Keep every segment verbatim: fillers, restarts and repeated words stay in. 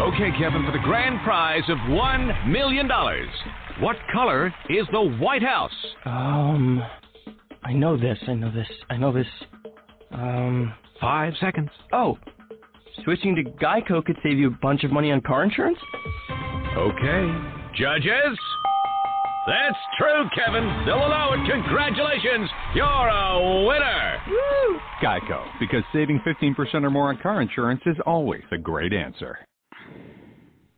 Okay, Kevin, for the grand prize of one million dollars, what color is the White House? Um, I know this, I know this, I know this. Um, five seconds. Oh, switching to GEICO could save you a bunch of money on car insurance? Okay. Judges? That's true, Kevin. They'll allow it. Congratulations. You're a winner. Woo! GEICO, because saving fifteen percent or more on car insurance is always a great answer.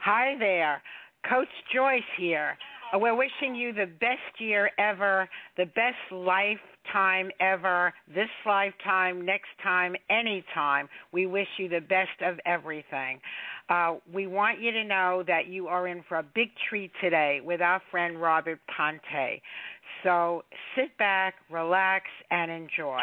Hi there, Coach Joyce here. We're wishing you the best year ever, the best lifetime ever, this lifetime, next time, anytime. We wish you the best of everything. Uh, we want you to know that you are in for a big treat today with our friend Robert Pante. So sit back, relax, and enjoy.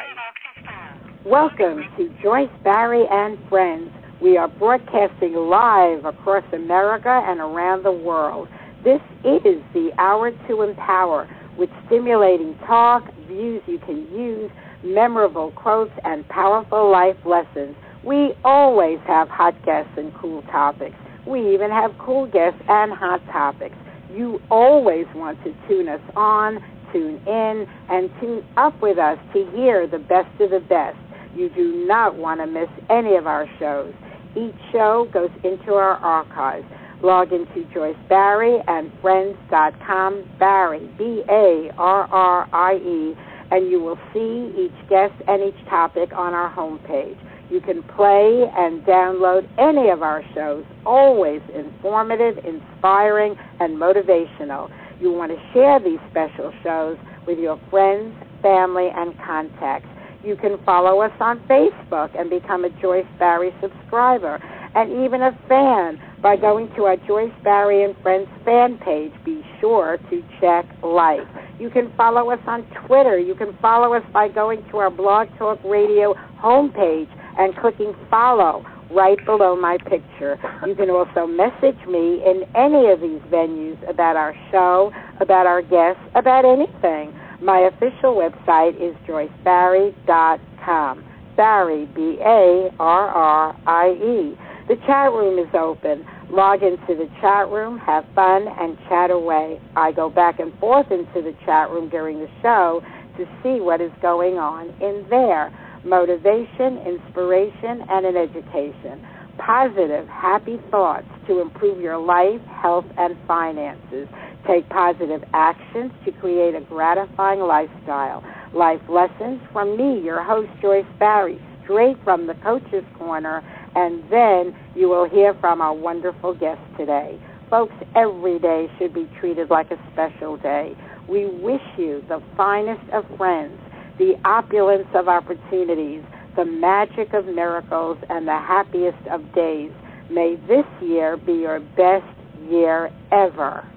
Welcome to Joyce Barry and Friends. We are broadcasting live across America and around the world. This is the Hour to Empower with stimulating talk, views you can use, memorable quotes, and powerful life lessons. We always have hot guests and cool topics. We even have cool guests and hot topics. You always want to tune us on, tune in, and tune up with us to hear the best of the best. You do not want to miss any of our shows. Each show goes into our archives. Log into Joyce Barry and Friends dot com, Barry, B A R R I E, and you will see each guest and each topic on our homepage. You can play and download any of our shows, always informative, inspiring, and motivational. You want to share these special shows with your friends, family, and contacts. You can follow us on Facebook and become a Joyce Barry subscriber and even a fan by going to our Joyce Barry and Friends fan page. Be sure to check like. You can follow us on Twitter. You can follow us by going to our Blog Talk Radio homepage and clicking follow right below my picture. You can also message me in any of these venues about our show, about our guests, about anything. My official website is Joyce Barry dot com. Barry, B A R R I E. The chat room is open. Log into the chat room, have fun, and chat away. I go back and forth into the chat room during the show to see what is going on in there. Motivation, inspiration, and an education. Positive, happy thoughts to improve your life, health, and finances. Take positive actions to create a gratifying lifestyle. Life lessons from me, your host, Joyce Barry, straight from the Coach's Corner, and then you will hear from our wonderful guest today. Folks, every day should be treated like a special day. We wish you the finest of friends, the opulence of opportunities, the magic of miracles, and the happiest of days. May this year be your best year ever.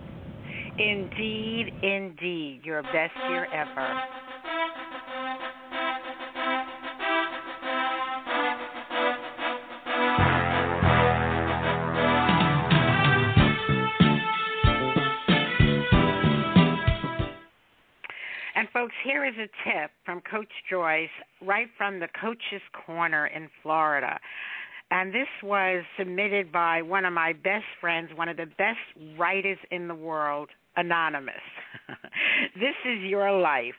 Indeed, indeed, your best year ever. And folks, here is a tip from Coach Joyce, right from the Coach's Corner in Florida. And this was submitted by one of my best friends, one of the best writers in the world, Anonymous. This is your life.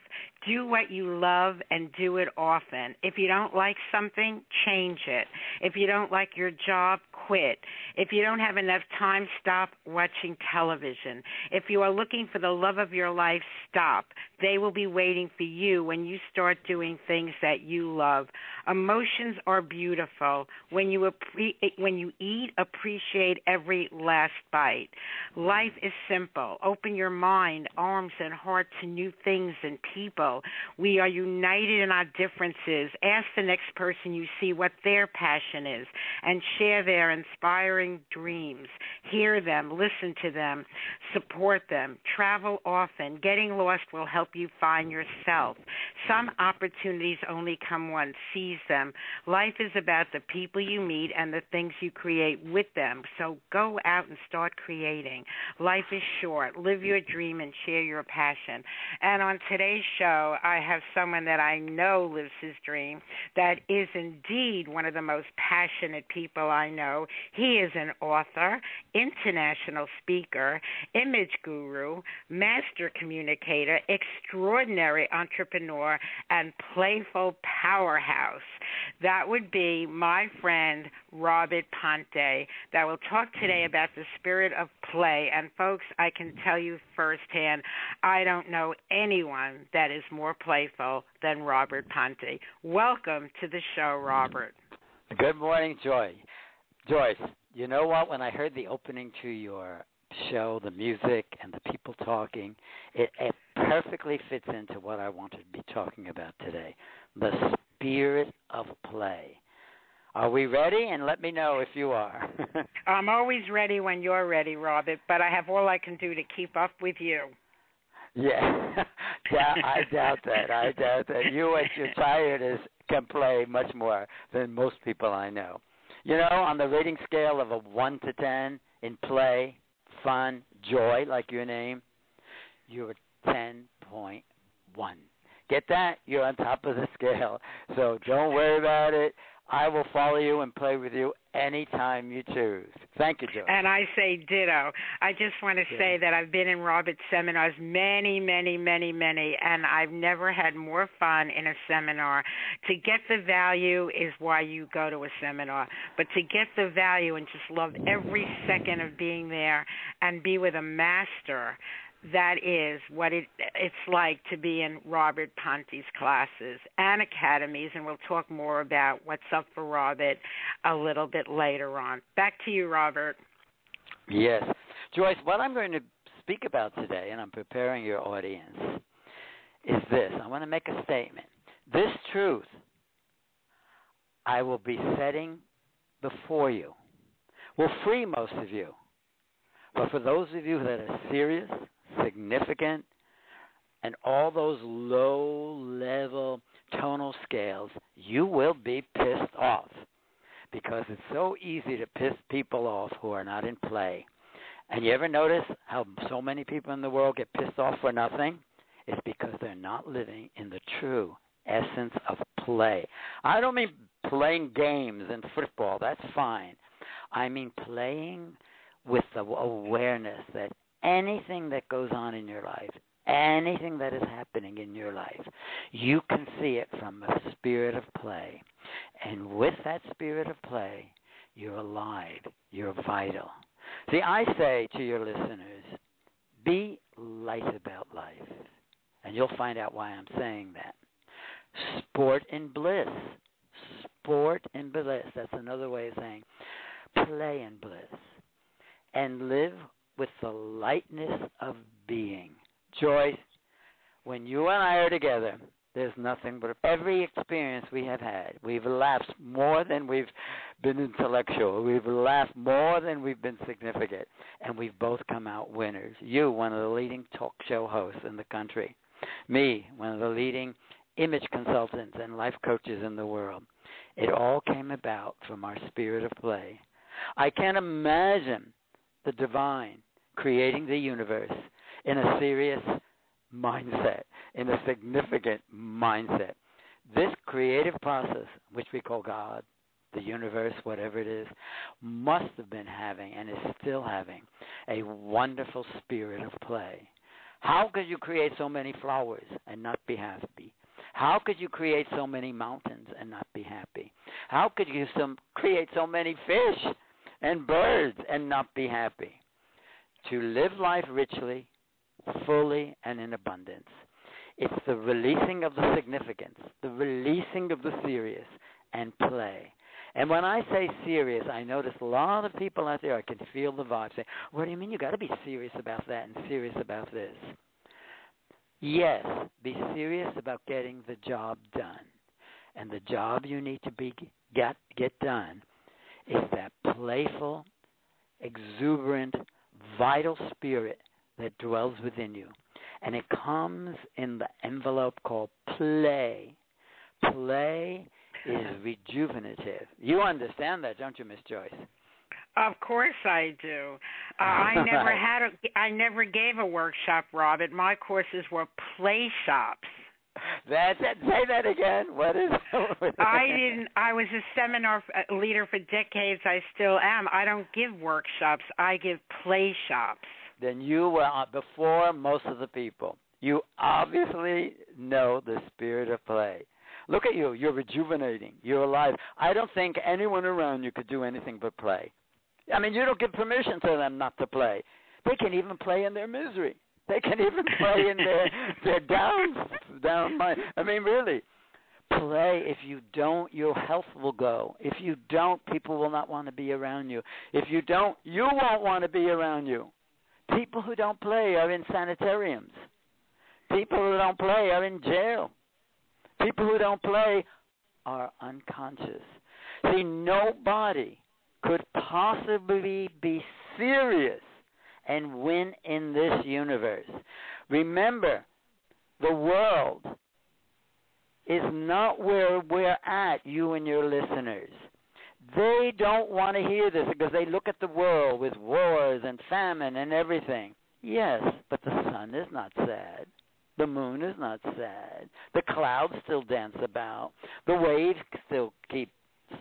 Do what you love and do it often. If you don't like something, change it. If you don't like your job, quit. If you don't have enough time, stop watching television. If you are looking for the love of your life, stop. They will be waiting for you when you start doing things that you love. Emotions are beautiful. When you appre- when you eat, appreciate every last bite. Life is simple. Open your mind, arms, and heart to new things and people. We are united in our differences. Ask the next person you see what their passion is and share their inspiring dreams. Hear them, listen to them, support them. Travel often. Getting lost will help you find yourself. Some opportunities only come once. Seize them. Life is about the people you meet and the things you create with them. So go out and start creating. Life is short. Live your dream and share your passion. And on today's show, I have someone that I know lives his dream, that is indeed one of the most passionate people I know. He is an author, international speaker, image guru, master communicator, extraordinary entrepreneur, and playful powerhouse. That would be my friend Robert Pante, that will talk today about the spirit of play. And folks, I can tell you firsthand, I don't know anyone that is more playful than Robert Pante. Welcome to the show, Robert. Good morning, Joy. Joyce, you know what? When I heard the opening to your show, the music and the people talking, it, it perfectly fits into what I wanted to be talking about today, the spirit of play. Are we ready? And let me know if you are. I'm always ready when you're ready, Robert, but I have all I can do to keep up with you. Yeah, yeah, I doubt that. I doubt that. You, as you're tired, is, can play much more than most people I know. You know, on the rating scale of a one to ten, in play, fun, joy, like your name, you're ten point one. Get that? You're on top of the scale. So don't worry about it. I will follow you and play with you anytime you choose. Thank you, Joe. And I say ditto. I just want to yeah. say that I've been in Robert's seminars many, many, many, many, and I've never had more fun in a seminar. To get the value is why you go to a seminar, but to get the value and just love every second of being there and be with a master, that is what it, it's like to be in Robert Pante's classes and academies, and we'll talk more about what's up for Robert a little bit later on. Back to you, Robert. Yes. Joyce, what I'm going to speak about today, and I'm preparing your audience, is this. I want to make a statement. This truth I will be setting before you will free most of you. But for those of you that are serious, significant, and all those low-level tonal scales, you will be pissed off because it's so easy to piss people off who are not in play. And you ever notice how so many people in the world get pissed off for nothing? It's because they're not living in the true essence of play. I don't mean playing games and football. That's fine. I mean playing with the awareness that anything that goes on in your life, anything that is happening in your life, you can see it from a spirit of play. And with that spirit of play, you're alive. You're vital. See, I say to your listeners, be light about life. And you'll find out why I'm saying that. Sport and bliss. Sport and bliss. That's another way of saying play and bliss. And live with the lightness of being. Joyce, when you and I are together, there's nothing but every experience we have had. We've laughed more than we've been intellectual. We've laughed more than we've been significant. And we've both come out winners. You, one of the leading talk show hosts in the country. Me, one of the leading image consultants and life coaches in the world. It all came about from our spirit of play. I can't imagine the divine creating the universe in a serious mindset, in a significant mindset. This creative process, which we call God, the universe, whatever it is, must have been having and is still having a wonderful spirit of play. How could you create so many flowers and not be happy? How could you create so many mountains and not be happy? How could you some, create so many fish and birds and not be happy. To live life richly, fully, and in abundance. It's the releasing of the significance, the releasing of the serious, and play. And when I say serious, I notice a lot of people out there, I can feel the vibe, say, what do you mean you got to be serious about that and serious about this? Yes, be serious about getting the job done. And the job you need to be get, get done is that playful, exuberant, vital spirit that dwells within you. And it comes in the envelope called play. Play is rejuvenative. You understand that, don't you, Miss Joyce? Of course I do. Uh, I never had a, I never gave a workshop, Robert. My courses were play shops. That's it. Say that again. What is that? I didn't. I was a seminar leader for decades. I still am. I don't give workshops. I give play shops. Then you were before most of the people. You obviously know the spirit of play. Look at you. You're rejuvenating. You're alive. I don't think anyone around you could do anything but play. I mean, you don't give permission to them not to play. They can even play in their misery. They can even play in their, their down, down mind. I mean, really, play. If you don't, your health will go. If you don't, people will not want to be around you. If you don't, you won't want to be around you. People who don't play are in sanitariums. People who don't play are in jail. People who don't play are unconscious. See, nobody could possibly be serious and win in this universe. Remember, the world is not where we're at, you and your listeners. They don't want to hear this because they look at the world with wars and famine and everything. Yes, but the sun is not sad. The moon is not sad. The clouds still dance about. The waves still keep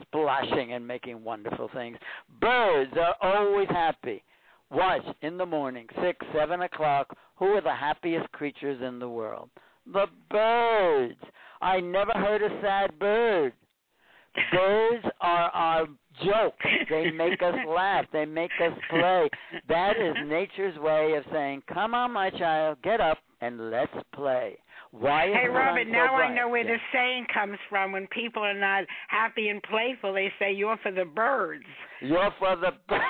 splashing and making wonderful things. Birds are always happy. Watch in the morning, six, seven o'clock, who are the happiest creatures in the world? The birds. I never heard a sad bird. Birds are our joke. They make us laugh. They make us play. That is nature's way of saying, come on, my child, get up and let's play. Why is hey, Robert, so now bright? I know where yeah. the saying comes from. When people are not happy and playful, they say, you're for the birds. You're for the birds.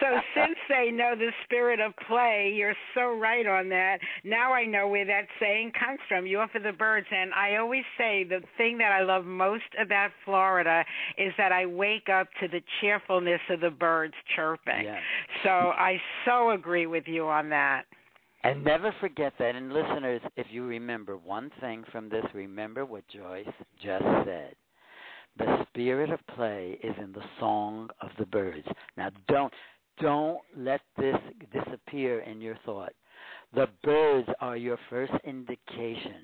So since they know the spirit of play, you're so right on that. Now I know where that saying comes from. You're for the birds. And I always say the thing that I love most about Florida is that I wake up to the cheerfulness of the birds chirping. Yeah. So I so agree with you on that. And never forget that. And listeners, if you remember one thing from this, remember what Joyce just said. The spirit of play is in the song of the birds. Now, don't don't let this disappear in your thought. The birds are your first indication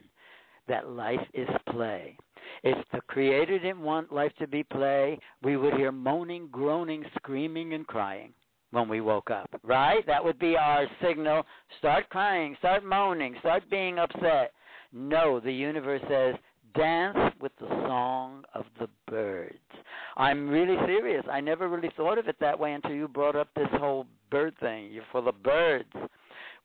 that life is play. If the Creator didn't want life to be play, we would hear moaning, groaning, screaming, and crying when we woke up, right? That would be our signal. Start crying, start moaning, start being upset. No, the universe says, dance with the song of the birds. I'm really serious. I never really thought of it that way until you brought up this whole bird thing. You're for the birds.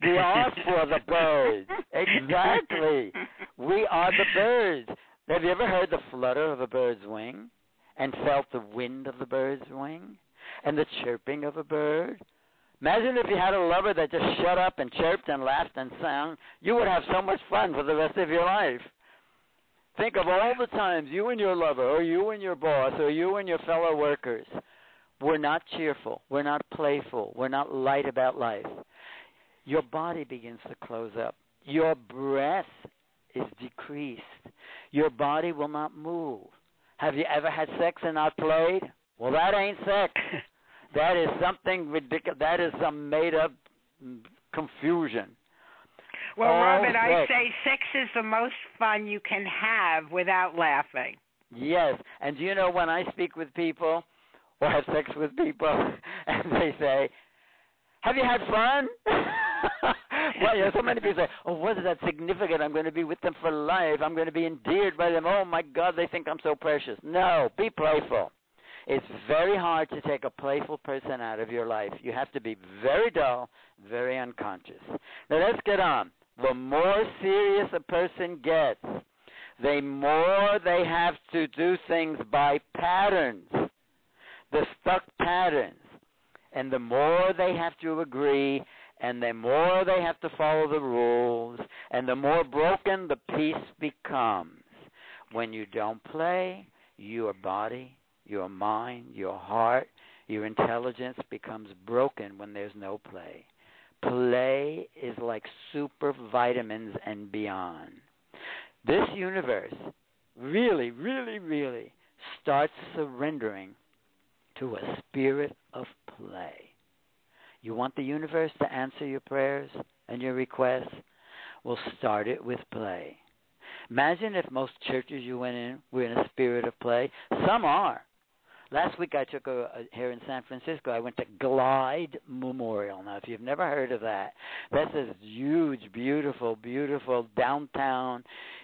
We are for the birds. Exactly. We are the birds. Have you ever heard the flutter of a bird's wing and felt the wind of the bird's wing and the chirping of a bird? Imagine if you had a lover that just shut up and chirped and laughed and sang. You would have so much fun for the rest of your life. Think of all the times you and your lover or you and your boss or you and your fellow workers were not cheerful, we're not playful, we're not light about life. Your body begins to close up. Your breath is decreased. Your body will not move. Have you ever had sex and not played? Well, that ain't sex. That is something ridiculous. That is some made-up confusion. Well, oh, Robert, I say sex is the most fun you can have without laughing. Yes, and you know when I speak with people or have sex with people and they say, have you had fun? Well, you know, so many people say, oh, wasn't that significant? I'm going to be with them for life. I'm going to be endeared by them. Oh, my God, they think I'm so precious. No, be playful. It's very hard to take a playful person out of your life. You have to be very dull, very unconscious. Now let's get on. The more serious a person gets, the more they have to do things by patterns, the stuck patterns. And the more they have to agree, and the more they have to follow the rules, and the more broken the piece becomes. When you don't play, your body, your mind, your heart, your intelligence becomes broken when there's no play. Play is like super vitamins and beyond. This universe really, really, really starts surrendering to a spirit of play. You want the universe to answer your prayers and your requests? Well, start it with play. Imagine if most churches you went in were in a spirit of play. Some are. Last week I took a, a here in San Francisco, I went to Glide Memorial. Now, if you've never heard of that, that's this huge, beautiful, beautiful downtown,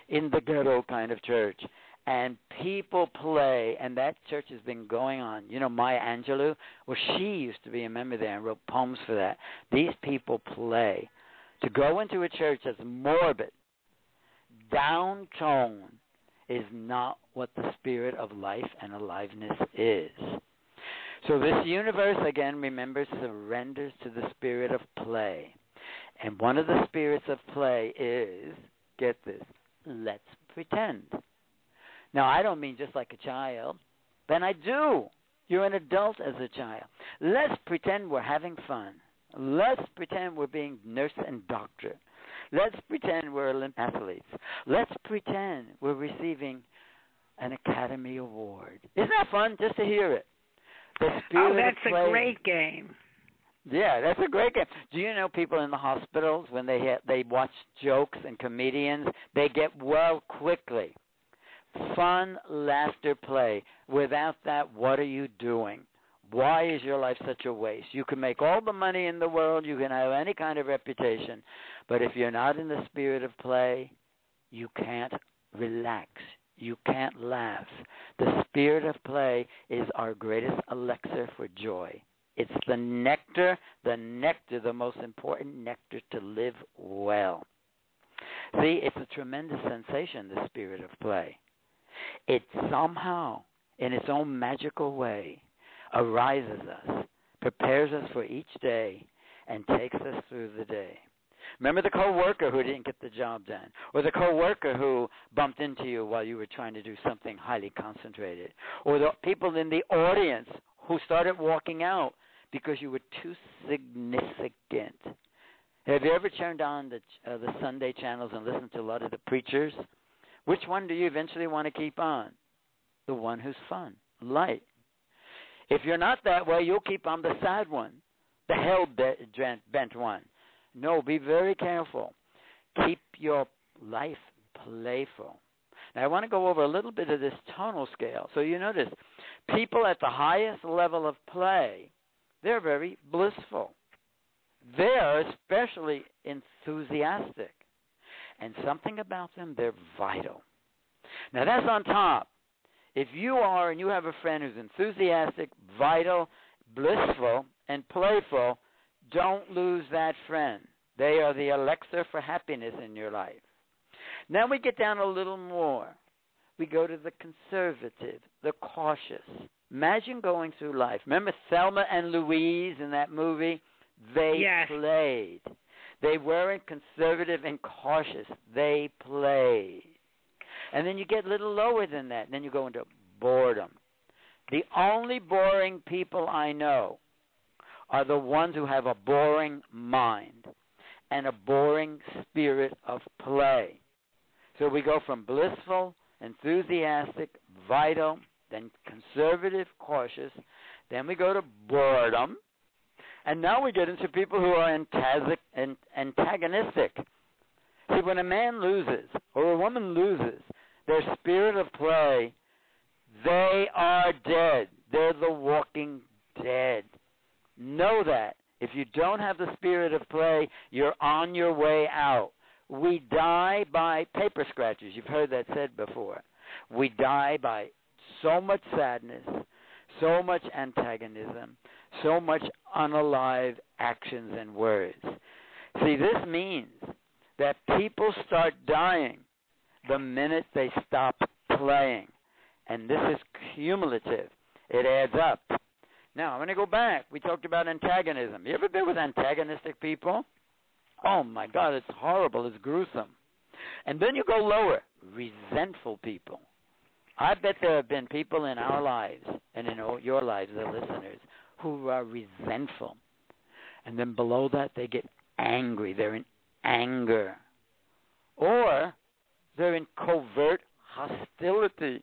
in the ghetto kind of church. And people play, and that church has been going on. You know, Maya Angelou, well, she used to be a member there and wrote poems for that. These people play. To go into a church that's morbid, downtoned, is not what the spirit of life and aliveness is. So this universe, again, remember, surrenders to the spirit of play. And one of the spirits of play is, get this, let's pretend. Now, I don't mean just like a child. Then I do. You're an adult as a child. Let's pretend we're having fun. Let's pretend we're being nurse and doctor. Let's pretend we're Olympic athletes. Let's pretend we're receiving an Academy Award. Isn't that fun just to hear it? The spirit oh, that's of play. A great game. Yeah, that's a great game. Do you know people in the hospitals, when they ha- they watch jokes and comedians, they get well quickly. Fun, laughter, play. Without that, what are you doing? Why is your life such a waste? You can make all the money in the world. You can have any kind of reputation. But if you're not in the spirit of play, you can't relax. You can't laugh. The spirit of play is our greatest elixir for joy. It's the nectar, the nectar, the most important nectar to live well. See, it's a tremendous sensation, the spirit of play. It somehow, in its own magical way, arises us, prepares us for each day, and takes us through the day. Remember the coworker who didn't get the job done, or the coworker who bumped into you while you were trying to do something highly concentrated, or the people in the audience who started walking out because you were too significant. Have you ever turned on the, uh, the Sunday channels and listened to a lot of the preachers? Which one do you eventually want to keep on? The one who's fun, light. If you're not that way, you'll keep on the sad one, the hell-bent one. No, be very careful. Keep your life playful. Now, I want to go over a little bit of this tonal scale. So you notice, people at the highest level of play, they're very blissful. They're especially enthusiastic. And something about them, they're vital. Now, that's on top. If you are and you have a friend who's enthusiastic, vital, blissful, and playful, don't lose that friend. They are the elixir for happiness in your life. Now we get down a little more. We go to the conservative, the cautious. Imagine going through life. Remember Thelma and Louise in that movie? They yes. played. They weren't conservative and cautious. They played. And then you get a little lower than that. And then you go into boredom. The only boring people I know are the ones who have a boring mind and a boring spirit of play. So we go from blissful, enthusiastic, vital, then conservative, cautious. Then we go to boredom. And now we get into people who are antagonistic. See, when a man loses or a woman loses their spirit of play, they are dead. They're the walking dead. Know that. If you don't have the spirit of play, you're on your way out. We die by paper scratches. You've heard that said before. We die by so much sadness, so much antagonism, so much unalive actions and words. See, this means that people start dying the minute they stop playing. And this is cumulative. It adds up. Now, I'm going to go back. We talked about antagonism. You ever been with antagonistic people? Oh, my God, it's horrible. It's gruesome. And then you go lower, resentful people. I bet there have been people in our lives and in your lives, the listeners, who are resentful. And then below that, they get angry. They're in anger. Or they're in covert hostility.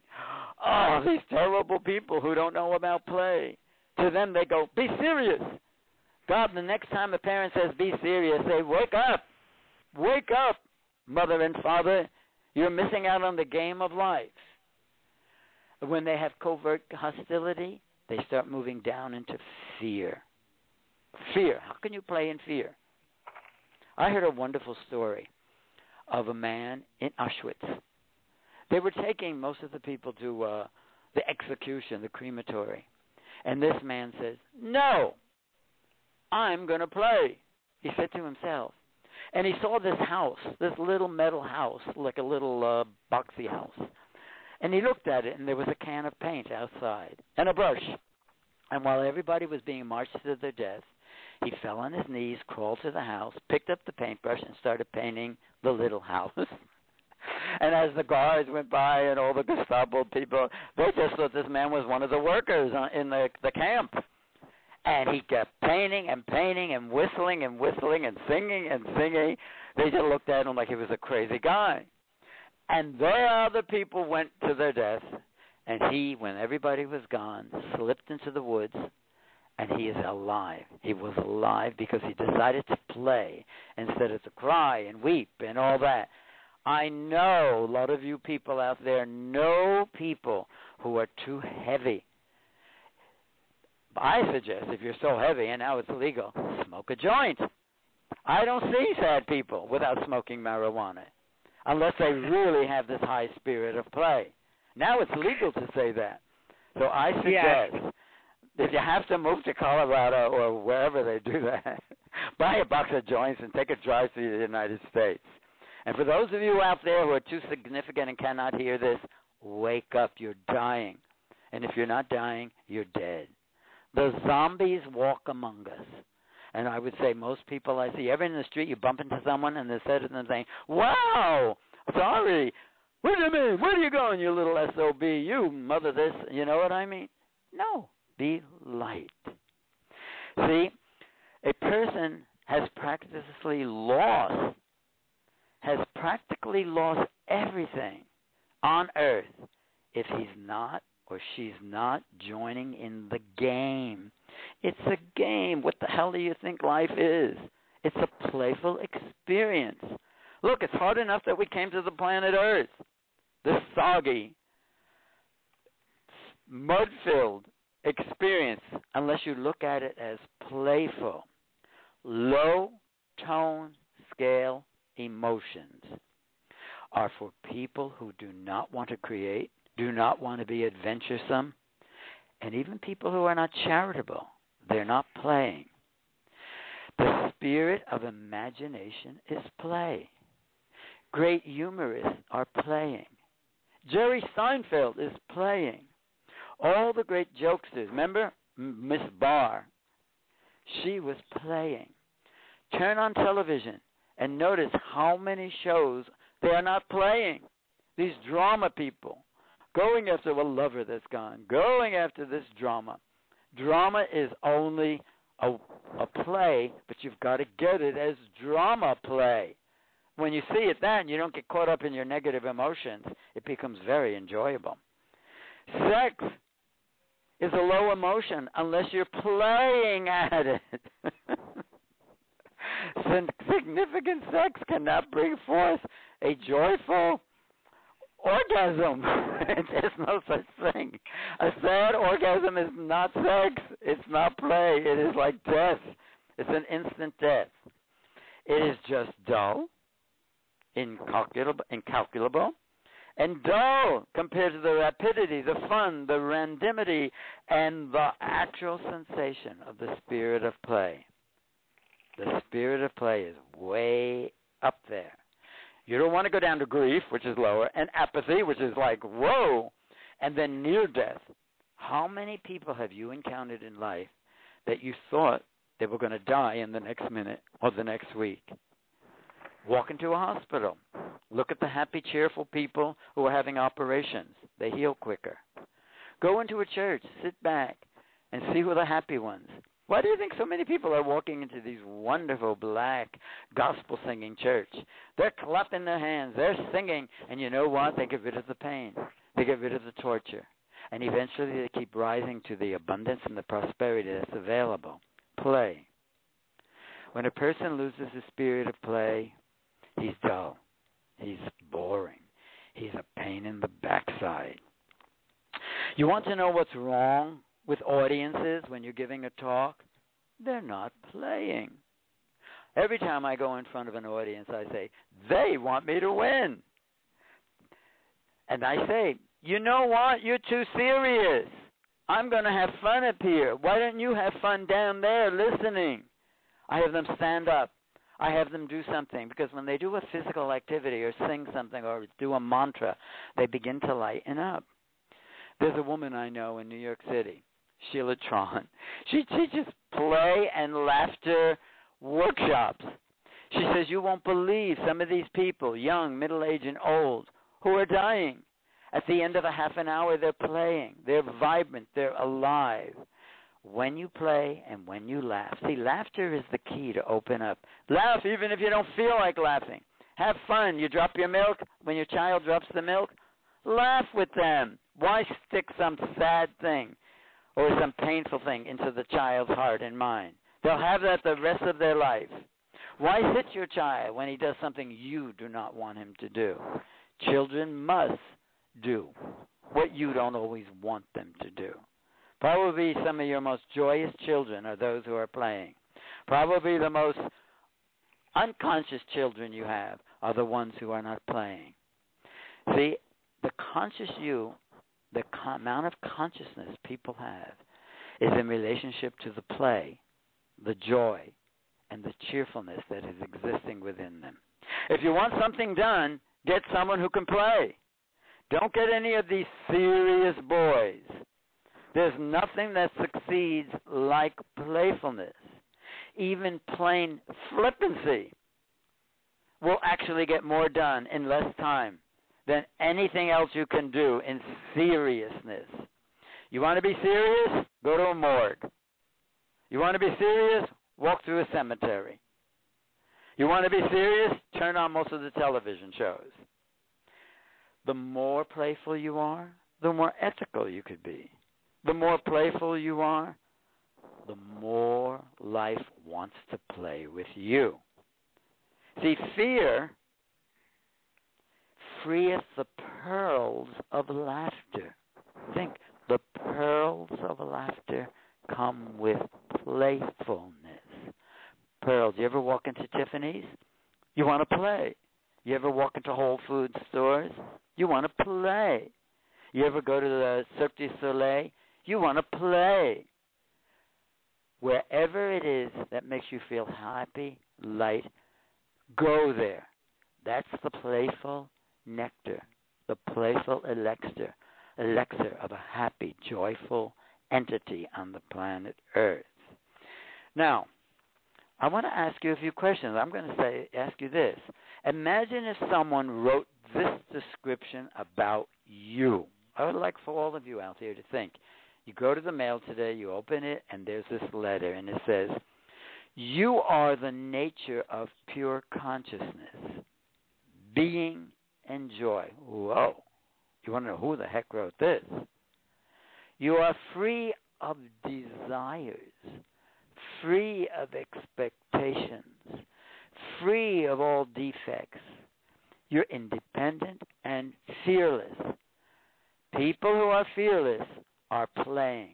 Oh, these terrible people who don't know about play. To them, they go, be serious. God, the next time a parent says, be serious, say, wake up. Wake up, mother and father. You're missing out on the game of life. When they have covert hostility, they start moving down into fear. Fear. How can you play in fear? I heard a wonderful story of a man in Auschwitz. They were taking most of the people to uh, the execution, the crematory. And this man says, no, I'm going to play, he said to himself. And he saw this house, this little metal house, like a little uh, boxy house. And he looked at it, and there was a can of paint outside and a brush. And while everybody was being marched to their death, he fell on his knees, crawled to the house, picked up the paintbrush, and started painting the little house. And as the guards went by and all the Gestapo people, they just thought this man was one of the workers in the, the camp. And he kept painting and painting and whistling and whistling and singing and singing. They just looked at him like he was a crazy guy. And there the people went to their death, and he, when everybody was gone, slipped into the woods, and he is alive. He was alive because he decided to play instead of to cry and weep and all that. I know a lot of you people out there know people who are too heavy. I suggest if you're so heavy, and now it's legal, smoke a joint. I don't see sad people without smoking marijuana. Unless they really have this high spirit of play. Now it's legal to say that. So I suggest yes. If you have to move to Colorado or wherever they do that, buy a box of joints and take a drive through the United States. And for those of you out there who are too significant and cannot hear this, wake up. You're dying. And if you're not dying, you're dead. The zombies walk among us. And I would say most people I see, ever in the street, you bump into someone and they're said to them saying, wow, sorry, what do you mean? Where are you going, you little S O B? You mother this, you know what I mean? No, be light. See, a person has practically lost, has practically lost everything on earth if he's not or she's not joining in the game. It's a game. What the hell do you think life is? It's a playful experience. Look, it's hard enough that we came to the planet Earth, this soggy, mud-filled experience, unless you look at it as playful, low-tone scale emotions are for people who do not want to create, do not want to be adventuresome, and even people who are not charitable, they're not playing. The spirit of imagination is play. Great humorists are playing. Jerry Seinfeld is playing. All the great jokesters, remember Miss Barr? She was playing. Turn on television and notice how many shows they are not playing. These drama people. Going after a lover that's gone. Going after this drama. Drama is only a, a play, but you've got to get it as drama play. When you see it then, you don't get caught up in your negative emotions. It becomes very enjoyable. Sex is a low emotion unless you're playing at it. Significant sex cannot bring forth a joyful orgasm. There's no such thing. A sad orgasm is not sex. It's not play. It is like death. It's an instant death. It is just dull, incalculable, incalculable, and dull compared to the rapidity, the fun, the randomity, and the actual sensation of the spirit of play. The spirit of play is way up there. You don't want to go down to grief, which is lower, and apathy, which is like, whoa, and then near death. How many people have you encountered in life that you thought they were going to die in the next minute or the next week? Walk into a hospital. Look at the happy, cheerful people who are having operations. They heal quicker. Go into a church, sit back, and see who are the happy ones. Why do you think so many people are walking into these wonderful black gospel-singing church? They're clapping their hands. They're singing. And you know what? They get rid of the pain. They get rid of the torture. And eventually they keep rising to the abundance and the prosperity that's available. Play. When a person loses the spirit of play, he's dull. He's boring. He's a pain in the backside. You want to know what's wrong with audiences when you're giving a talk? They're not playing. Every time I go in front of an audience, I say, they want me to win. And I say, you know what? You're too serious. I'm going to have fun up here. Why don't you have fun down there listening? I have them stand up. I have them do something, because when they do a physical activity or sing something or do a mantra, they begin to lighten up. There's a woman I know in New York City, Sheila Tron. She teaches play and laughter workshops. She says you won't believe some of these people, young, middle-aged, and old, who are dying. At the end of a half an hour, they're playing. They're vibrant. They're alive. When you play and when you laugh. See, laughter is the key to open up. Laugh even if you don't feel like laughing. Have fun. You drop your milk. When your child drops the milk, laugh with them. Why stick some sad thing or some painful thing into the child's heart and mind? They'll have that the rest of their life. Why hit your child when he does something you do not want him to do? Children must do what you don't always want them to do. Probably some of your most joyous children are those who are playing. Probably the most unconscious children you have are the ones who are not playing. See, the conscious you, the con- amount of consciousness people have is in relationship to the play, the joy, and the cheerfulness that is existing within them. If you want something done, get someone who can play. Don't get any of these serious boys. There's nothing that succeeds like playfulness. Even plain flippancy will actually get more done in less time than anything else you can do in seriousness. You want to be serious? Go to a morgue. You want to be serious? Walk through a cemetery. You want to be serious? Turn on most of the television shows. The more playful you are, the more ethical you could be. The more playful you are, the more life wants to play with you. See, fear freeth the pearls of laughter. Think, the pearls of laughter come with playfulness. Pearls. You ever walk into Tiffany's? You want to play. You ever walk into Whole Foods stores? You want to play. You ever go to the Cirque du Soleil? You want to play. Wherever it is that makes you feel happy, light, go there. That's the playful nectar, the playful elixir, elixir of a happy, joyful entity on the planet Earth. Now, I want to ask you a few questions. I'm going to say, ask you this. Imagine if someone wrote this description about you. I would like for all of you out there to think. You go to the mail today, you open it, and there's this letter, and it says, you are the nature of pure consciousness, being and joy. Whoa. You want to know who the heck wrote this? You are free of desires, free of expectations, free of all defects. You're independent and fearless. People who are fearless are playing.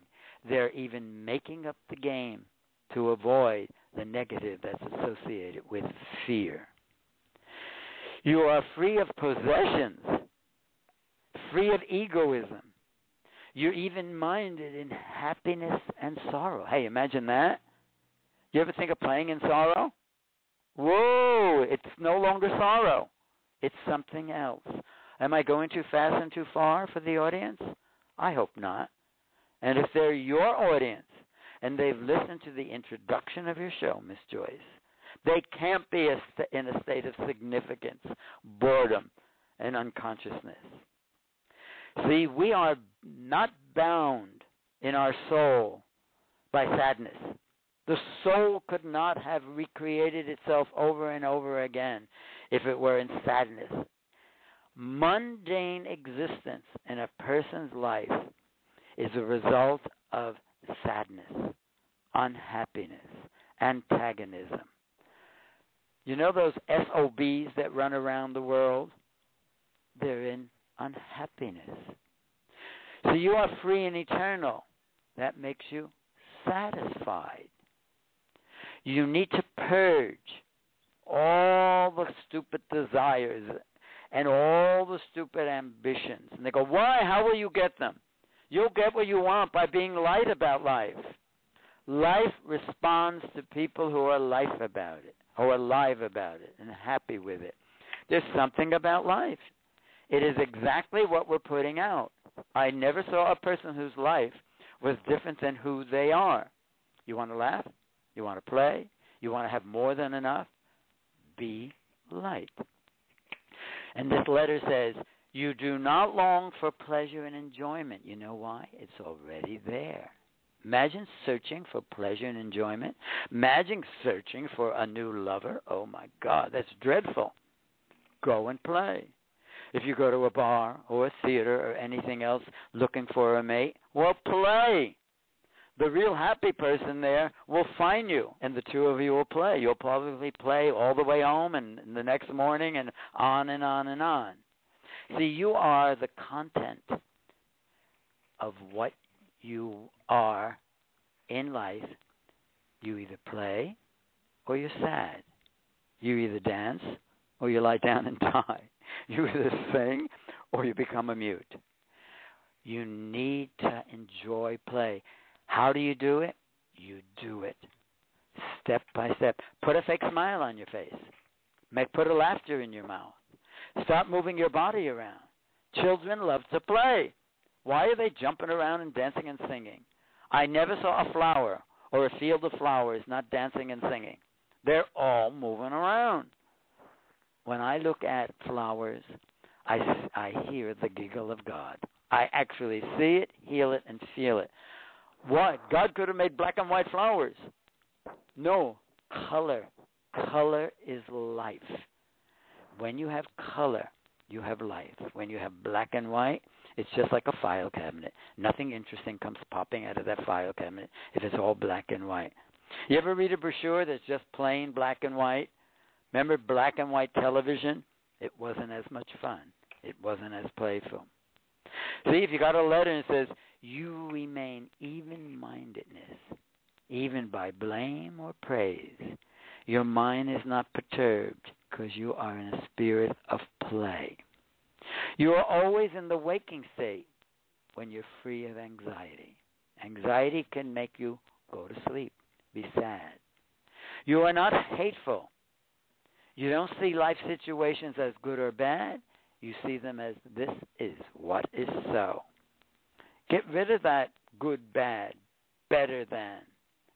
They're even making up the game to avoid the negative that's associated with fear. You are free of possessions free of egoism. You're even-minded in happiness and sorrow. Hey, imagine that. You ever think of playing in sorrow? Whoa, it's no longer sorrow. It's something else. Am I going too fast and too far for the audience? I hope not. And if they're your audience and they've listened to the introduction of your show, Miss Joyce, they can't be a st- in a state of significance, boredom, and unconsciousness. See, we are not bound in our soul by sadness. The soul could not have recreated itself over and over again if it were in sadness. Mundane existence in a person's life is a result of sadness, unhappiness, antagonism. You know those S O Bs that run around the world? They're in unhappiness. So you are free and eternal. That makes you satisfied. You need to purge all the stupid desires and all the stupid ambitions. And they go, why? How will you get them? You'll get what you want by being light about life. Life responds to people who are life about it, who are alive about it and happy with it. There's something about life. It is exactly what we're putting out. I never saw a person whose life was different than who they are. You want to laugh? You want to play? You want to have more than enough? Be light. And this letter says, you do not long for pleasure and enjoyment. You know why? It's already there. Imagine searching for pleasure and enjoyment. Imagine searching for a new lover. Oh, my God, that's dreadful. Go and play. If you go to a bar or a theater or anything else looking for a mate, well, play. The real happy person there will find you, and the two of you will play. You'll probably play all the way home and, and the next morning and on and on and on. See, you are the content of what you are in life. You either play or you're sad. You either dance or you lie down and die. You either sing or you become a mute. You need to enjoy play. How do you do it? You do it step by step. Put a fake smile on your face. Make, put a laughter in your mouth. Stop moving your body around. Children love to play. Why are they jumping around and dancing and singing? I never saw a flower or a field of flowers not dancing and singing. They're all moving around. When I look at flowers, I, I hear the giggle of God. I actually see it, heal it, and feel it. What? God could have made black and white flowers. No, color. Color is life. When you have color, you have life. When you have black and white, it's just like a file cabinet. Nothing interesting comes popping out of that file cabinet if it's all black and white. You ever read a brochure that's just plain black and white? Remember black and white television? It wasn't as much fun. It wasn't as playful. See, if you got a letter and it says, you remain even-mindedness, even by blame or praise. Your mind is not perturbed because you are in a spirit of play. You are always in the waking state when you're free of anxiety. Anxiety can make you go to sleep, be sad. You are not hateful. You don't see life situations as good or bad. You see them as this is what is so. Get rid of that good, bad, better than,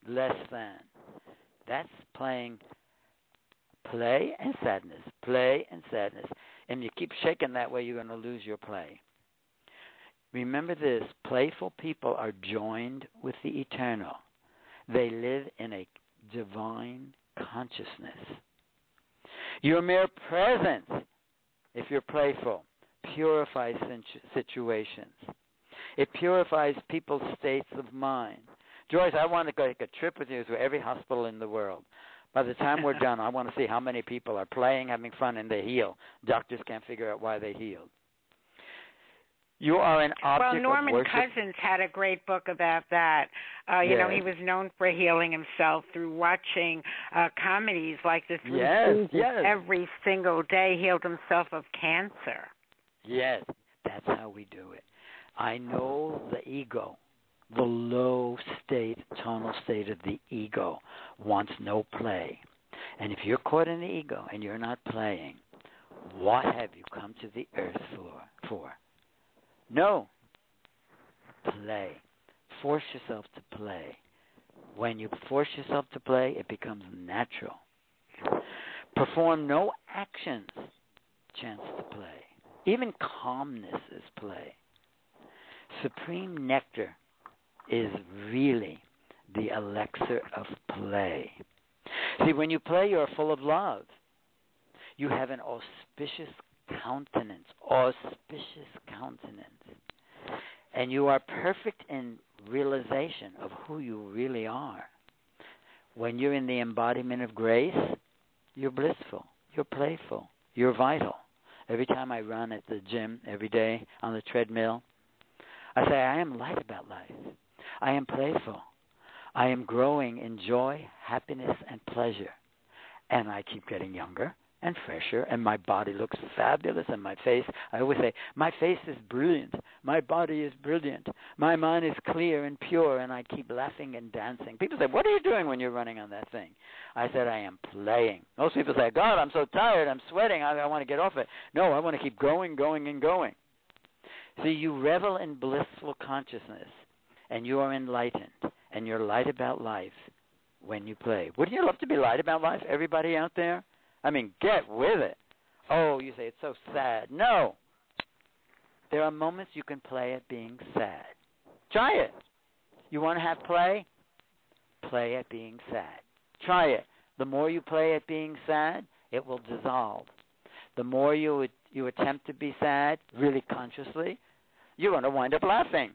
less than. That's playing play and sadness, play and sadness. And you keep shaking that way, you're going to lose your play. Remember this, playful people are joined with the eternal. They live in a divine consciousness. Your mere presence, if you're playful, purifies situations. It purifies people's states of mind. Joyce, I want to go take a trip with you to every hospital in the world. By the time we're done, I want to see how many people are playing, having fun, and they heal. Doctors can't figure out why they healed. You are an object of worship. Well, Norman Cousins had a great book about that. Uh, you yes. know, he was known for healing himself through watching uh, comedies like this. Yes, yes. Every single day healed himself of cancer. Yes, That's how we do it. I know the ego, the low state, tonal state of the ego wants no play. And if you're caught in the ego and you're not playing, what have you come to the earth for? for? No. Play. Force yourself to play. When you force yourself to play, it becomes natural. Perform no actions. Chance to play. Even calmness is play. Supreme nectar is really the elixir of play. See, when you play, you're full of love. You have an auspicious countenance, auspicious countenance. And you are perfect in realization of who you really are. When you're in the embodiment of grace, you're blissful, you're playful, you're vital. Every time I run at the gym, every day on the treadmill, I say, I am light about life. I am playful. I am growing in joy, happiness, and pleasure. And I keep getting younger and fresher, and my body looks fabulous, and my face, I always say, my face is brilliant, my body is brilliant, my mind is clear and pure, and I keep laughing and dancing. People say, what are you doing when you're running on that thing? I said, I am playing. Most people say, God, I'm so tired, I'm sweating, I, I want to get off it. No, I want to keep going, going, and going. See, you revel in blissful consciousness, and you are enlightened, and you're light about life when you play. Wouldn't you love to be light about life, everybody out there? I mean, get with it. Oh, you say, it's so sad. No. There are moments you can play at being sad. Try it. You want to have play? Play at being sad. Try it. The more you play at being sad, it will dissolve. The more you you attempt to be sad, really consciously, you're going to wind up laughing.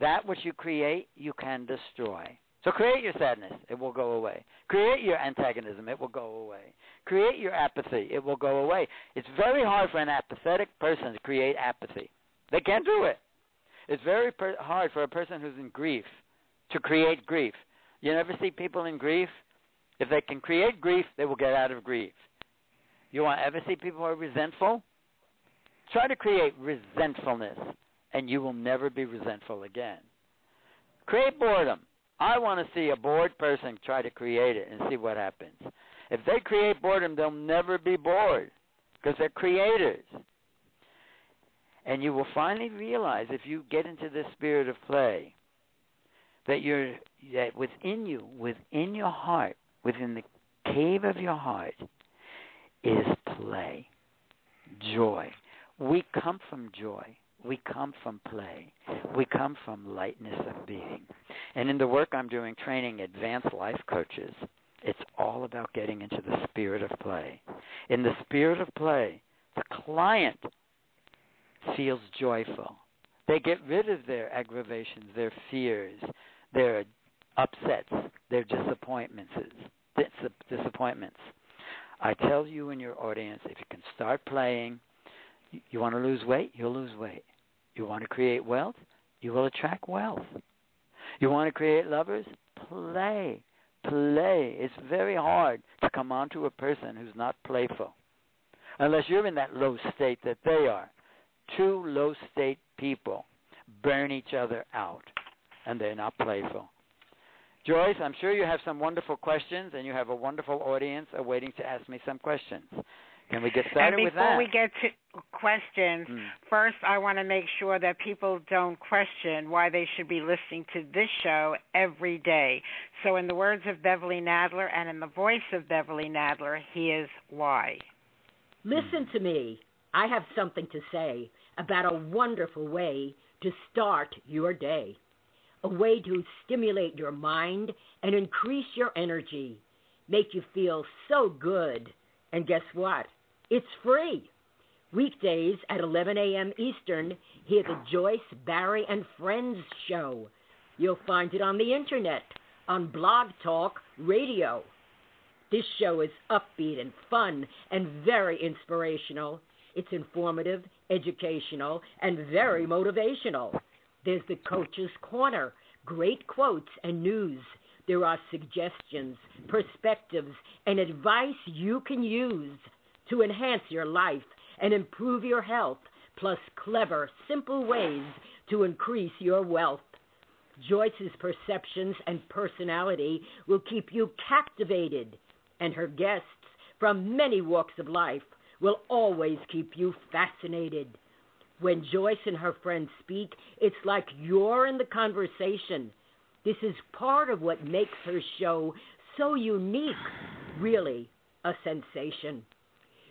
That which you create, you can destroy. So create your sadness. It will go away. Create your antagonism. It will go away. Create your apathy. It will go away. It's very hard for an apathetic person to create apathy. They can't do it. It's very per- hard for a person who's in grief to create grief. You never see people in grief. If they can create grief, they will get out of grief. You want to ever see people who are resentful? Try to create resentfulness, and you will never be resentful again. Create boredom. I want to see a bored person try to create it and see what happens. If they create boredom, they'll never be bored because they're creators. And you will finally realize, if you get into this spirit of play, that you're that within you, within your heart, within the cave of your heart, is play, joy. We come from joy. We come from play. We come from lightness of being. And in the work I'm doing, training advanced life coaches, it's all about getting into the spirit of play. In the spirit of play, the client feels joyful. They get rid of their aggravations, their fears, their upsets, their disappointments. disappointments. I tell you in your audience, if you can start playing, you want to lose weight, you'll lose weight. You want to create wealth, you will attract wealth. You want to create lovers? Play. Play. It's very hard to come on to a person who's not playful, unless you're in that low state that they are. Two low state people burn each other out, and they're not playful. Joyce, I'm sure you have some wonderful questions, and you have a wonderful audience awaiting to ask me some questions. Can we get started with that? And before we get to questions, mm. first I want to make sure that people don't question why they should be listening to this show every day. So in the words of Beverly Nadler and in the voice of Beverly Nadler, here's why. Listen to me. I have something to say about a wonderful way to start your day, a way to stimulate your mind and increase your energy, make you feel so good. And guess what? It's free. Weekdays at eleven a.m. Eastern, hear the Joyce, Barry, and Friends show. You'll find it on the Internet, on Blog Talk Radio. This show is upbeat and fun and very inspirational. It's informative, educational, and very motivational. There's the Coach's Corner, great quotes and news. There are suggestions, perspectives, and advice you can use to enhance your life and improve your health, plus clever, simple ways to increase your wealth. Joyce's perceptions and personality will keep you captivated, and her guests from many walks of life will always keep you fascinated. When Joyce and her friends speak, it's like you're in the conversation. This is part of what makes her show so unique, really a sensation.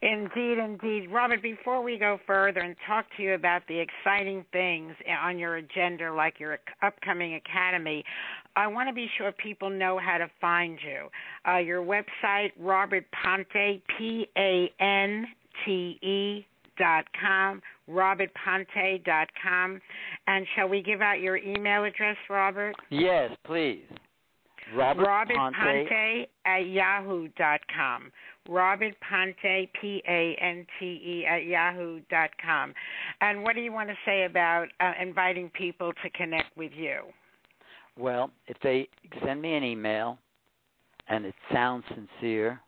Indeed, indeed. Robert, before we go further and talk to you about the exciting things on your agenda, like your upcoming academy, I want to be sure people know how to find you. Uh, your website, Robert Pante, P A N T E dot com, robertpante dot com. And shall we give out your email address, Robert? Yes, please. Robert, Robert Pante. Pante at yahoo dot com. Robert Pante, P A N T E, at yahoo dot com. And what do you want to say about uh, inviting people to connect with you? Well, if they send me an email and it sounds sincere,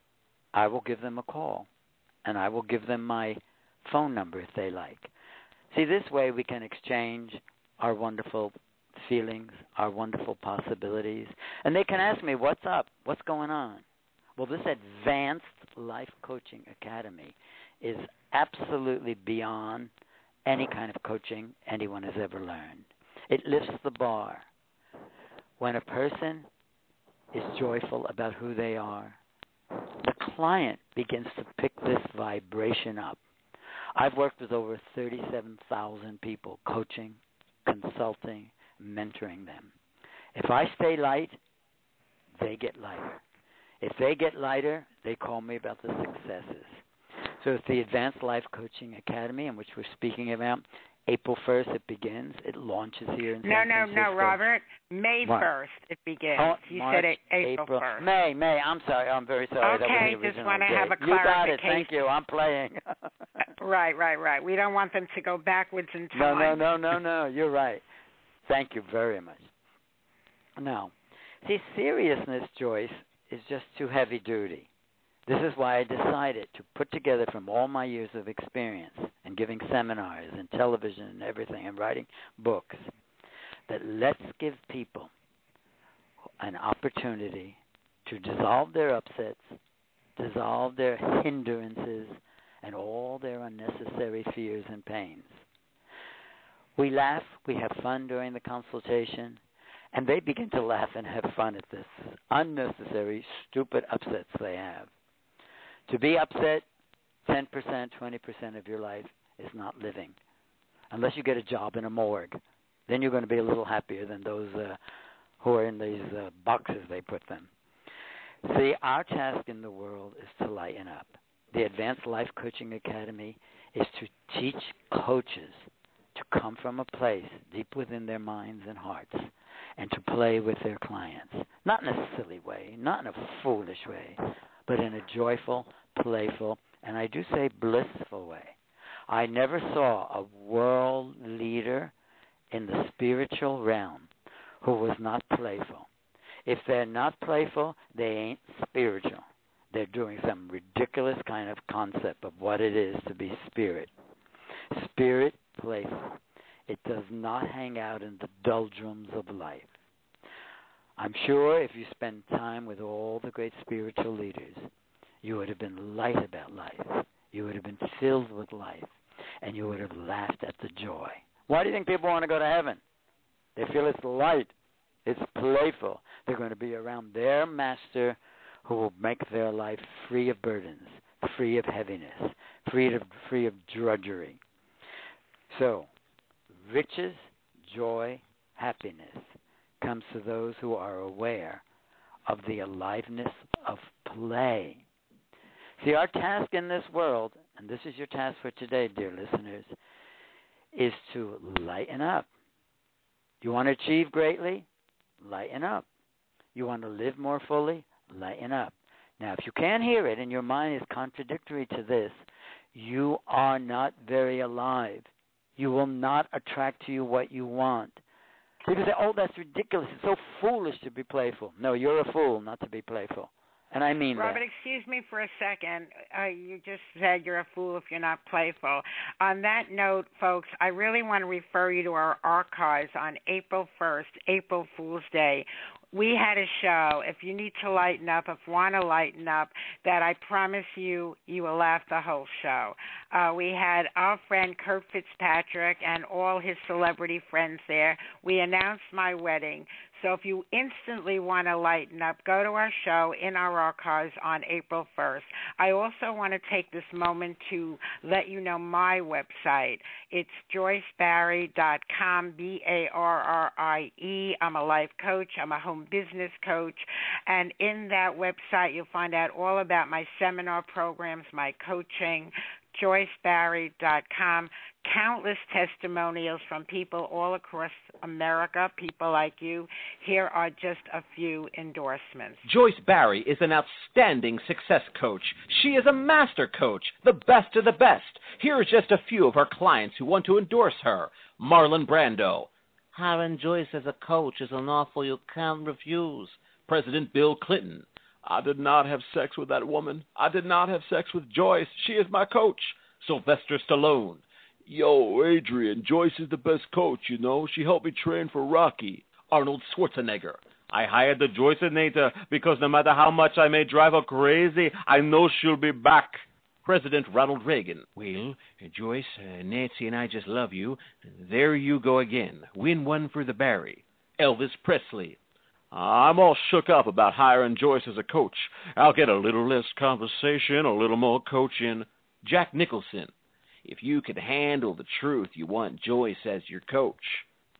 I will give them a call, and I will give them my phone number if they like. See, this way we can exchange our wonderful feelings, our wonderful possibilities, and they can ask me, what's up, what's going on? Well, this Advanced Life Coaching Academy is absolutely beyond any kind of coaching anyone has ever learned. It lifts the bar. When a person is joyful about who they are, the client begins to pick this vibration up. I've worked with over thirty-seven thousand people, coaching, consulting, mentoring them. If I stay light, they get lighter. If they get lighter, they call me about the successes. So it's the Advanced Life Coaching Academy, in which we're speaking about. April first it begins. It launches here in San Francisco. No, no, no, Robert. May first it begins. Oh, you March, said it April first. May, May. I'm sorry. I'm very sorry. Okay, that was just want to have a clarification. You got it. Thank you. I'm playing. Right, right, right. We don't want them to go backwards in time. No, no, no, no, no. You're right. Thank you very much. Now, see, seriousness, Joyce, is just too heavy duty. This is why I decided to put together from all my years of experience and giving seminars and television and everything and writing books that let's give people an opportunity to dissolve their upsets, dissolve their hindrances, and all their unnecessary fears and pains. We laugh, we have fun during the consultation, and they begin to laugh and have fun at this unnecessary, stupid upsets they have. To be upset ten percent, twenty percent of your life is not living. Unless you get a job in a morgue, then you're going to be a little happier than those uh, who are in these uh, boxes they put them. See, our task in the world is to lighten up. The Advanced Life Coaching Academy is to teach coaches to come from a place deep within their minds and hearts, and to play with their clients, not in a silly way, not in a foolish way, but in a joyful, playful, and I do say blissful way. I never saw a world leader in the spiritual realm who was not playful. If they're not playful, they ain't spiritual. They're doing some ridiculous kind of concept of what it is to be spirit. Spirit playful. It does not hang out in the doldrums of life. I'm sure if you spend time with all the great spiritual leaders, you would have been light about life. You would have been filled with life, and you would have laughed at the joy. Why do you think people want to go to heaven? They feel it's light. It's playful. They're going to be around their master who will make their life free of burdens, free of heaviness, free of, free of drudgery. So, riches, joy, happiness comes to those who are aware of the aliveness of play. See, our task in this world, and this is your task for today, dear listeners, is to lighten up, You want to achieve greatly? Lighten up. You want to live more fully? Lighten up. Now, if you can't hear it and your mind is contradictory to this, you are not very alive. You will not attract to you what you want. People say, oh, that's ridiculous. It's so foolish to be playful. No, you're a fool not to be playful. And I mean Robert, that. Excuse me for a second. Uh, you just said you're a fool if you're not playful. On that note, folks, I really want to refer you to our archives on April first, April Fool's Day. We had a show, If You Need to Lighten Up, If You Want to Lighten Up, that I promise you, you will laugh the whole show. Uh, we had our friend Kurt Fitzpatrick and all his celebrity friends there. We announced my wedding. So if you instantly want to lighten up, go to our show in our archives on April first. I also want to take this moment to let you know my website. It's joyce barry dot com, B A R R I E. I'm a life coach. I'm a home business coach. And in that website, you'll find out all about my seminar programs, my coaching, joyce barry dot com. Countless testimonials from people all across America, people like you. Here are just a few endorsements. Joyce Barry is an outstanding success coach. She is a master coach, the best of the best. Here are just a few of her clients who want to endorse her. Marlon Brando. Hiring Joyce as a coach is an offer you can't refuse. President Bill Clinton. I did not have sex with that woman. I did not have sex with Joyce. She is my coach. Sylvester Stallone. Yo, Adrian, Joyce is the best coach, you know. She helped me train for Rocky. Arnold Schwarzenegger. I hired the Joyceinator because no matter how much I may drive her crazy, I know she'll be back. President Ronald Reagan. Well, Joyce, uh, Nancy, and I just love you. There you go again. Win one for the Barry. Elvis Presley. I'm all shook up about hiring Joyce as a coach. I'll get a little less conversation, a little more coaching. Jack Nicholson. If you could handle the truth, you want Joyce as your coach.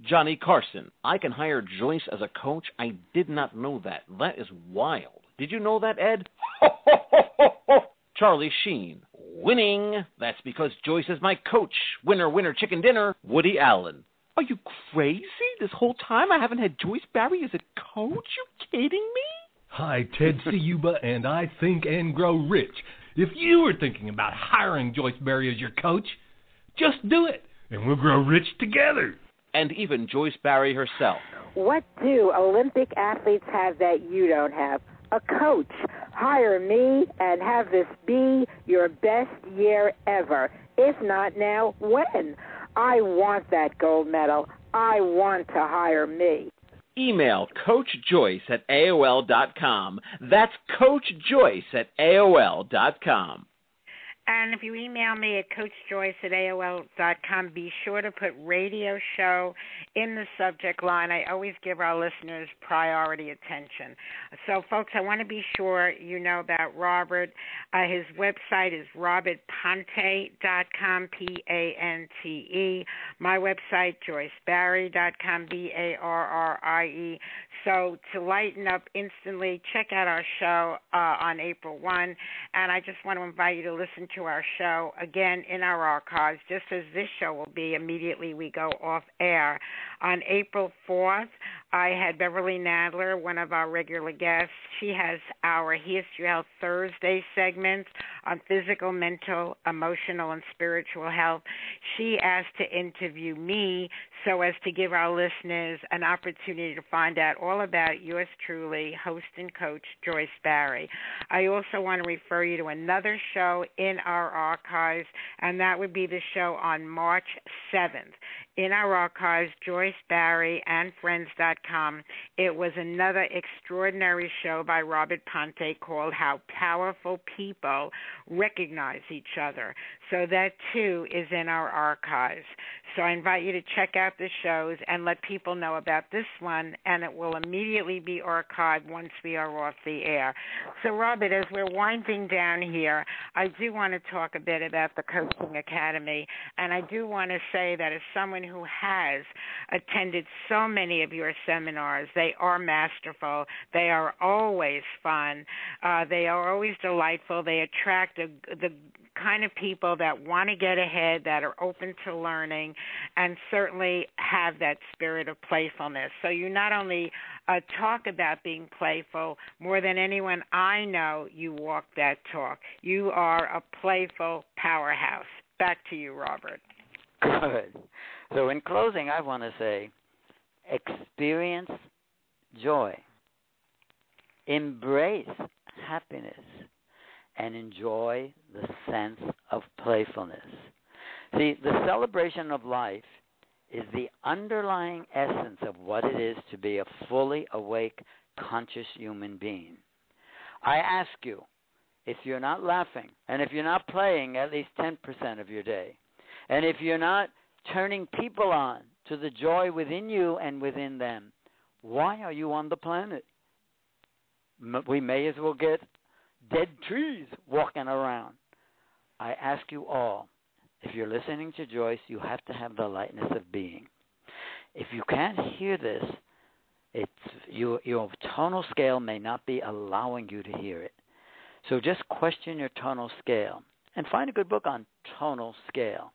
Johnny Carson. I can hire Joyce as a coach? I did not know that. That is wild. Did you know that, Ed? Ho, ho, ho, ho, ho. Charlie Sheen. Winning. That's because Joyce is my coach. Winner, winner, chicken dinner. Woody Allen. Are you crazy? This whole time I haven't had Joyce Barry as a coach? You kidding me? Hi, Ted Siuba, and I Think and Grow Rich. If you were thinking about hiring Joyce Barry as your coach, just do it, and we'll grow rich together. And even Joyce Barry herself. What do Olympic athletes have that you don't have? A coach. Hire me and have this be your best year ever. If not now, when? I want that gold medal. I want to hire me. Email coach joyce at A O L dot com. That's coach joyce at A O L dot com. And if you email me at coach joyce at A O L dot com, be sure to put radio show in the subject line. I always give our listeners priority attention. So, folks, I want to be sure you know about Robert. Uh, his website is robert pante dot com, P A N T E. My website, joyce barry dot com, B A R R I E. So to lighten up instantly, check out our show uh, on April first. And I just want to invite you to listen to our show, again, in our archives, just as this show will be immediately we go off air. On April fourth, I had Beverly Nadler, one of our regular guests. She has our Here's Your Health Thursday segment on physical, mental, emotional, and spiritual health. She asked to interview me so as to give our listeners an opportunity to find out all about yours truly, host and coach Joyce Barry. I also want to refer you to another show in our archives, and that would be the show on March seventh. In our archives, joyce barry and friends dot com, it was another extraordinary show by Robert Pante called How Powerful People Recognize Each Other. So that, too, is in our archives. So I invite you to check out the shows and let people know about this one, and it will immediately be archived once we are off the air. So, Robert, as we're winding down here, I do want to talk a bit about the Coaching Academy, and I do want to say that as someone who has attended so many of your seminars, they are masterful, they are always fun, uh, they are always delightful, they attract a, the kind of people that want to get ahead, that are open to learning, and certainly have that spirit of playfulness. So you not only uh, talk about being playful, more than anyone I know, you walk that talk. You are a playful powerhouse. Back to you, Robert. Good. So in closing, I want to say, experience joy, embrace happiness, and enjoy the sense of playfulness. See, the celebration of life is the underlying essence of what it is to be a fully awake, conscious human being. I ask you, if you're not laughing, and if you're not playing at least ten percent of your day, and if you're not turning people on to the joy within you and within them, why are you on the planet? We may as well get dead trees walking around. I ask you all, if you're listening to Joyce, you have to have the lightness of being. If you can't hear this, it's, you, your tonal scale may not be allowing you to hear it. So just question your tonal scale and find a good book on tonal scale.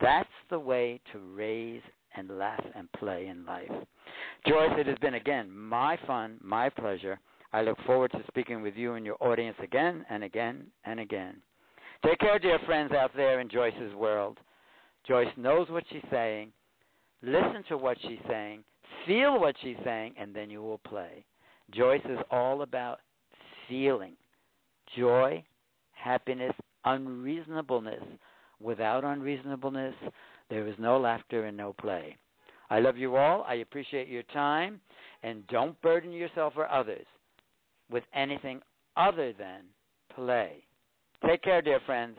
That's the way to raise and laugh and play in life. Joyce, it has been, again, my fun, my pleasure. I look forward to speaking with you and your audience again and again and again. Take care, dear friends out there in Joyce's world. Joyce knows what she's saying. Listen to what she's saying. Feel what she's saying, and then you will play. Joyce is all about feeling joy, happiness, unreasonableness. Without unreasonableness, there is no laughter and no play. I love you all. I appreciate your time. And don't burden yourself or others with anything other than play. Take care, dear friends.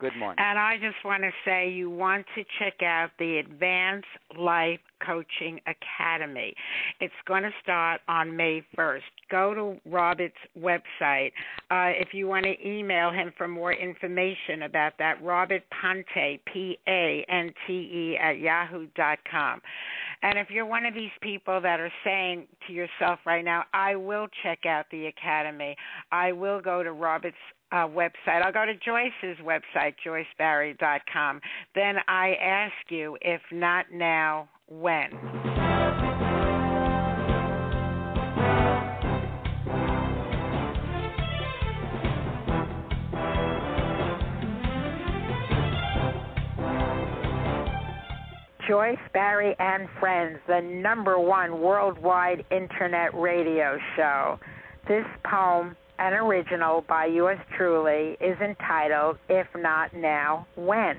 Good morning. And I just want to say you want to check out the Advanced Life Coaching Academy. It's going to start on May first. Go to Robert's website. Uh, if you want to email him for more information about that, Robert Pante, P A N T E, at yahoo dot com. And if you're one of these people that are saying to yourself right now, I will check out the academy, I will go to Robert's Uh, website. I'll go to Joyce's website, joyce barry dot com. Then I ask you, if not now, when? Joyce Barry and Friends, the number one worldwide internet radio show. This poem, an original by yours truly, is entitled, If Not Now, When?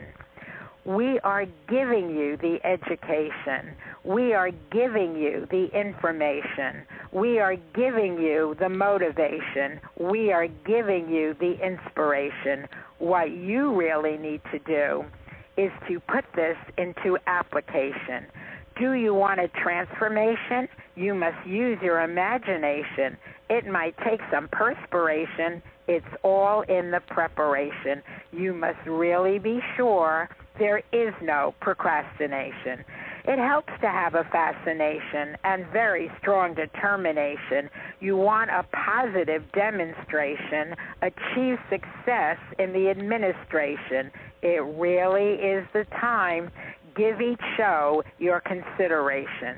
We are giving you the education. We are giving you the information. We are giving you the motivation. We are giving you the inspiration. What you really need to do is to put this into application. Do you want a transformation? You must use your imagination. It might take some perspiration. It's all in the preparation. You must really be sure there is no procrastination. It helps to have a fascination and very strong determination. You want a positive demonstration. Achieve success in the administration. It really is the time. Give each show your consideration.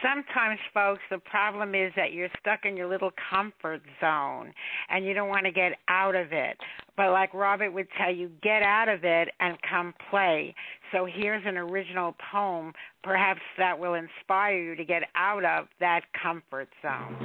Sometimes, folks, the problem is that you're stuck in your little comfort zone and you don't want to get out of it. But like Robert would tell you, get out of it and come play. So here's an original poem, perhaps that will inspire you to get out of that comfort zone.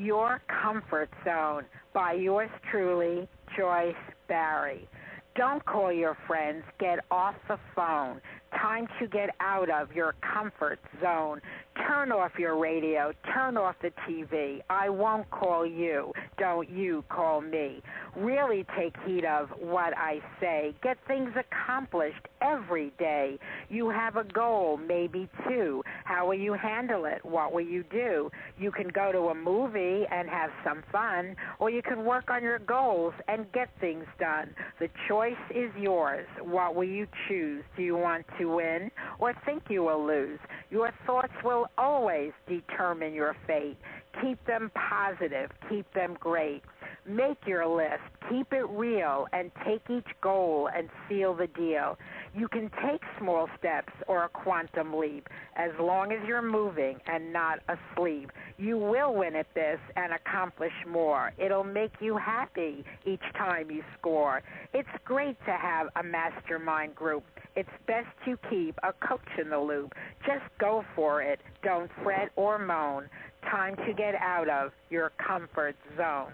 Your Comfort Zone by yours truly, Joyce Barry. Don't call your friends. Get off the phone. Time to get out of your comfort zone. Turn off your radio. Turn off the T V. I won't call you. Don't you call me. Really take heed of what I say. Get things accomplished every day. You have a goal, maybe two. How will you handle it? What will you do? You can go to a movie and have some fun, or you can work on your goals and get things done. The choice is yours. What will you choose? Do you want to win or think you will lose? Your thoughts will always determine your fate. Keep them positive. Keep them great. Make your list. Keep it real and take each goal and seal the deal. You can take small steps or a quantum leap as long as you're moving and not asleep. You will win at this and accomplish more. It'll make you happy each time you score. It's great to have a mastermind group. It's best to keep a coach in the loop. Just go for it. Don't fret or moan. Time to get out of your comfort zone.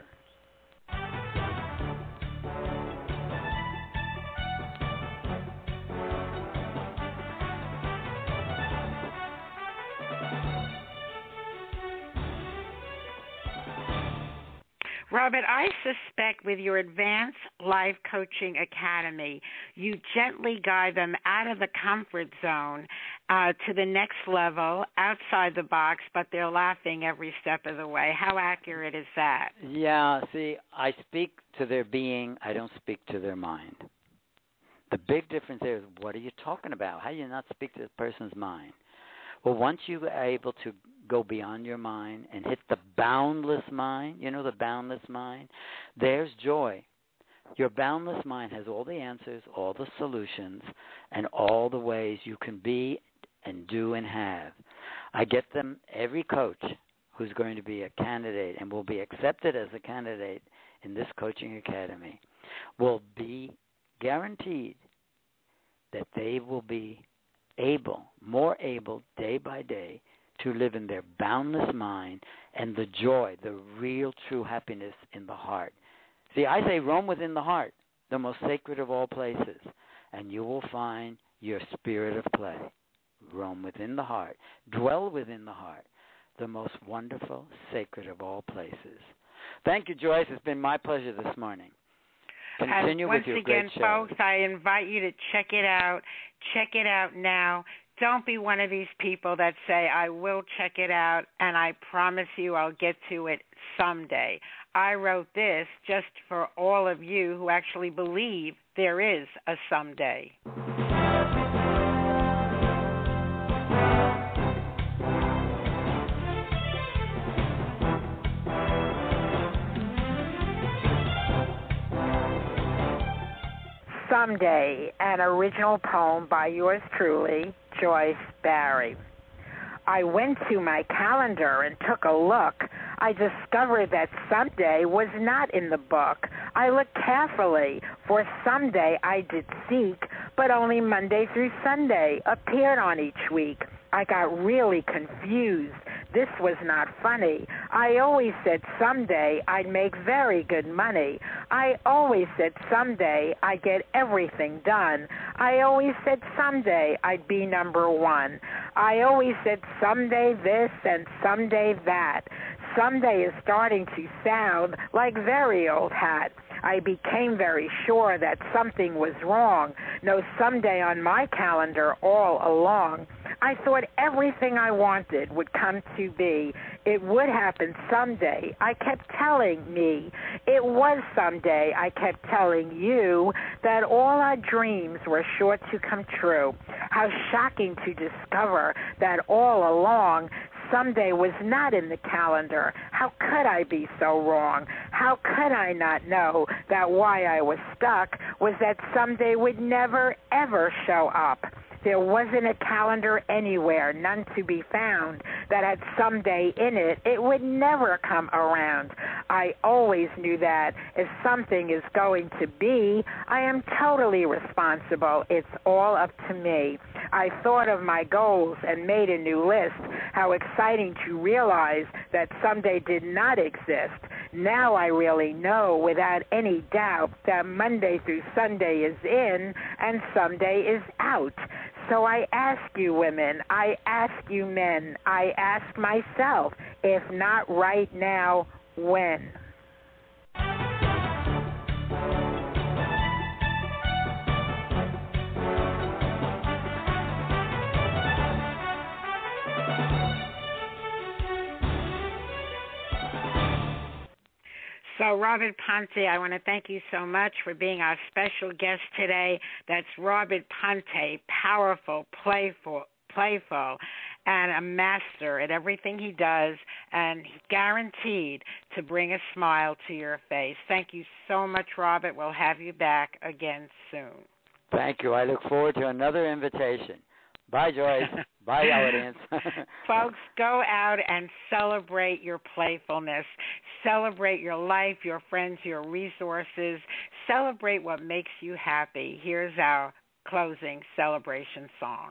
Robert, I suspect with your Advanced Life Coaching Academy, you gently guide them out of the comfort zone uh, to the next level, outside the box, but they're laughing every step of the way. How accurate is that? Yeah, see, I speak to their being. I don't speak to their mind. The big difference there is, what are you talking about? How do you not speak to the person's mind? Well, once you are able to go beyond your mind and hit the boundless mind, you know, the boundless mind, there's joy. Your boundless mind has all the answers, all the solutions, and all the ways you can be and do and have. I get them, every coach who's going to be a candidate and will be accepted as a candidate in this coaching academy will be guaranteed that they will be able, more able day by day, to live in their boundless mind and the joy, the real true happiness in the heart. See, I say roam within the heart, the most sacred of all places, and you will find your spirit of play. Roam within the heart. Dwell within the heart, the most wonderful, sacred of all places. Thank you, Joyce. It's been my pleasure this morning. Continue with your great show. Once again, folks, I invite you to check it out. Check it out now. Don't be one of these people that say, I will check it out, and I promise you I'll get to it someday. I wrote this just for all of you who actually believe there is a someday. Someday, an original poem by yours truly, Joyce Barry. I went to my calendar and took a look. I discovered that someday was not in the book. I looked carefully, for someday I did seek, but only Monday through Sunday appeared on each week. I got really confused. This was not funny. I always said someday I'd make very good money. I always said someday I'd get everything done. I always said someday I'd be number one. I always said someday this and someday that. Someday is starting to sound like very old hat. I became very sure that something was wrong. No someday on my calendar all along. I thought everything I wanted would come to be. It would happen someday. I kept telling me. It was someday. I kept telling you that all our dreams were sure to come true. How shocking to discover that all along, someday was not in the calendar. How could I be so wrong? How could I not know that why I was stuck was that someday would never, ever show up? There wasn't a calendar anywhere, none to be found, that had someday in it. It would never come around. I always knew that if something is going to be, I am totally responsible. It's all up to me. I thought of my goals and made a new list. How exciting to realize that someday did not exist. Now I really know without any doubt that Monday through Sunday is in and Sunday is out. So I ask you women, I ask you men, I ask myself, if not right now, when? So, Robert Pante, I want to thank you so much for being our special guest today. That's Robert Pante, powerful, playful, playful, and a master at everything he does, and guaranteed to bring a smile to your face. Thank you so much, Robert. We'll have you back again soon. Thank you. I look forward to another invitation. Bye, Joyce. Bye, audience. Folks, go out and celebrate your playfulness. Celebrate your life, your friends, your resources. Celebrate what makes you happy. Here's our closing celebration song.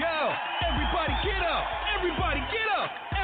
Yo, everybody get up. Everybody get up.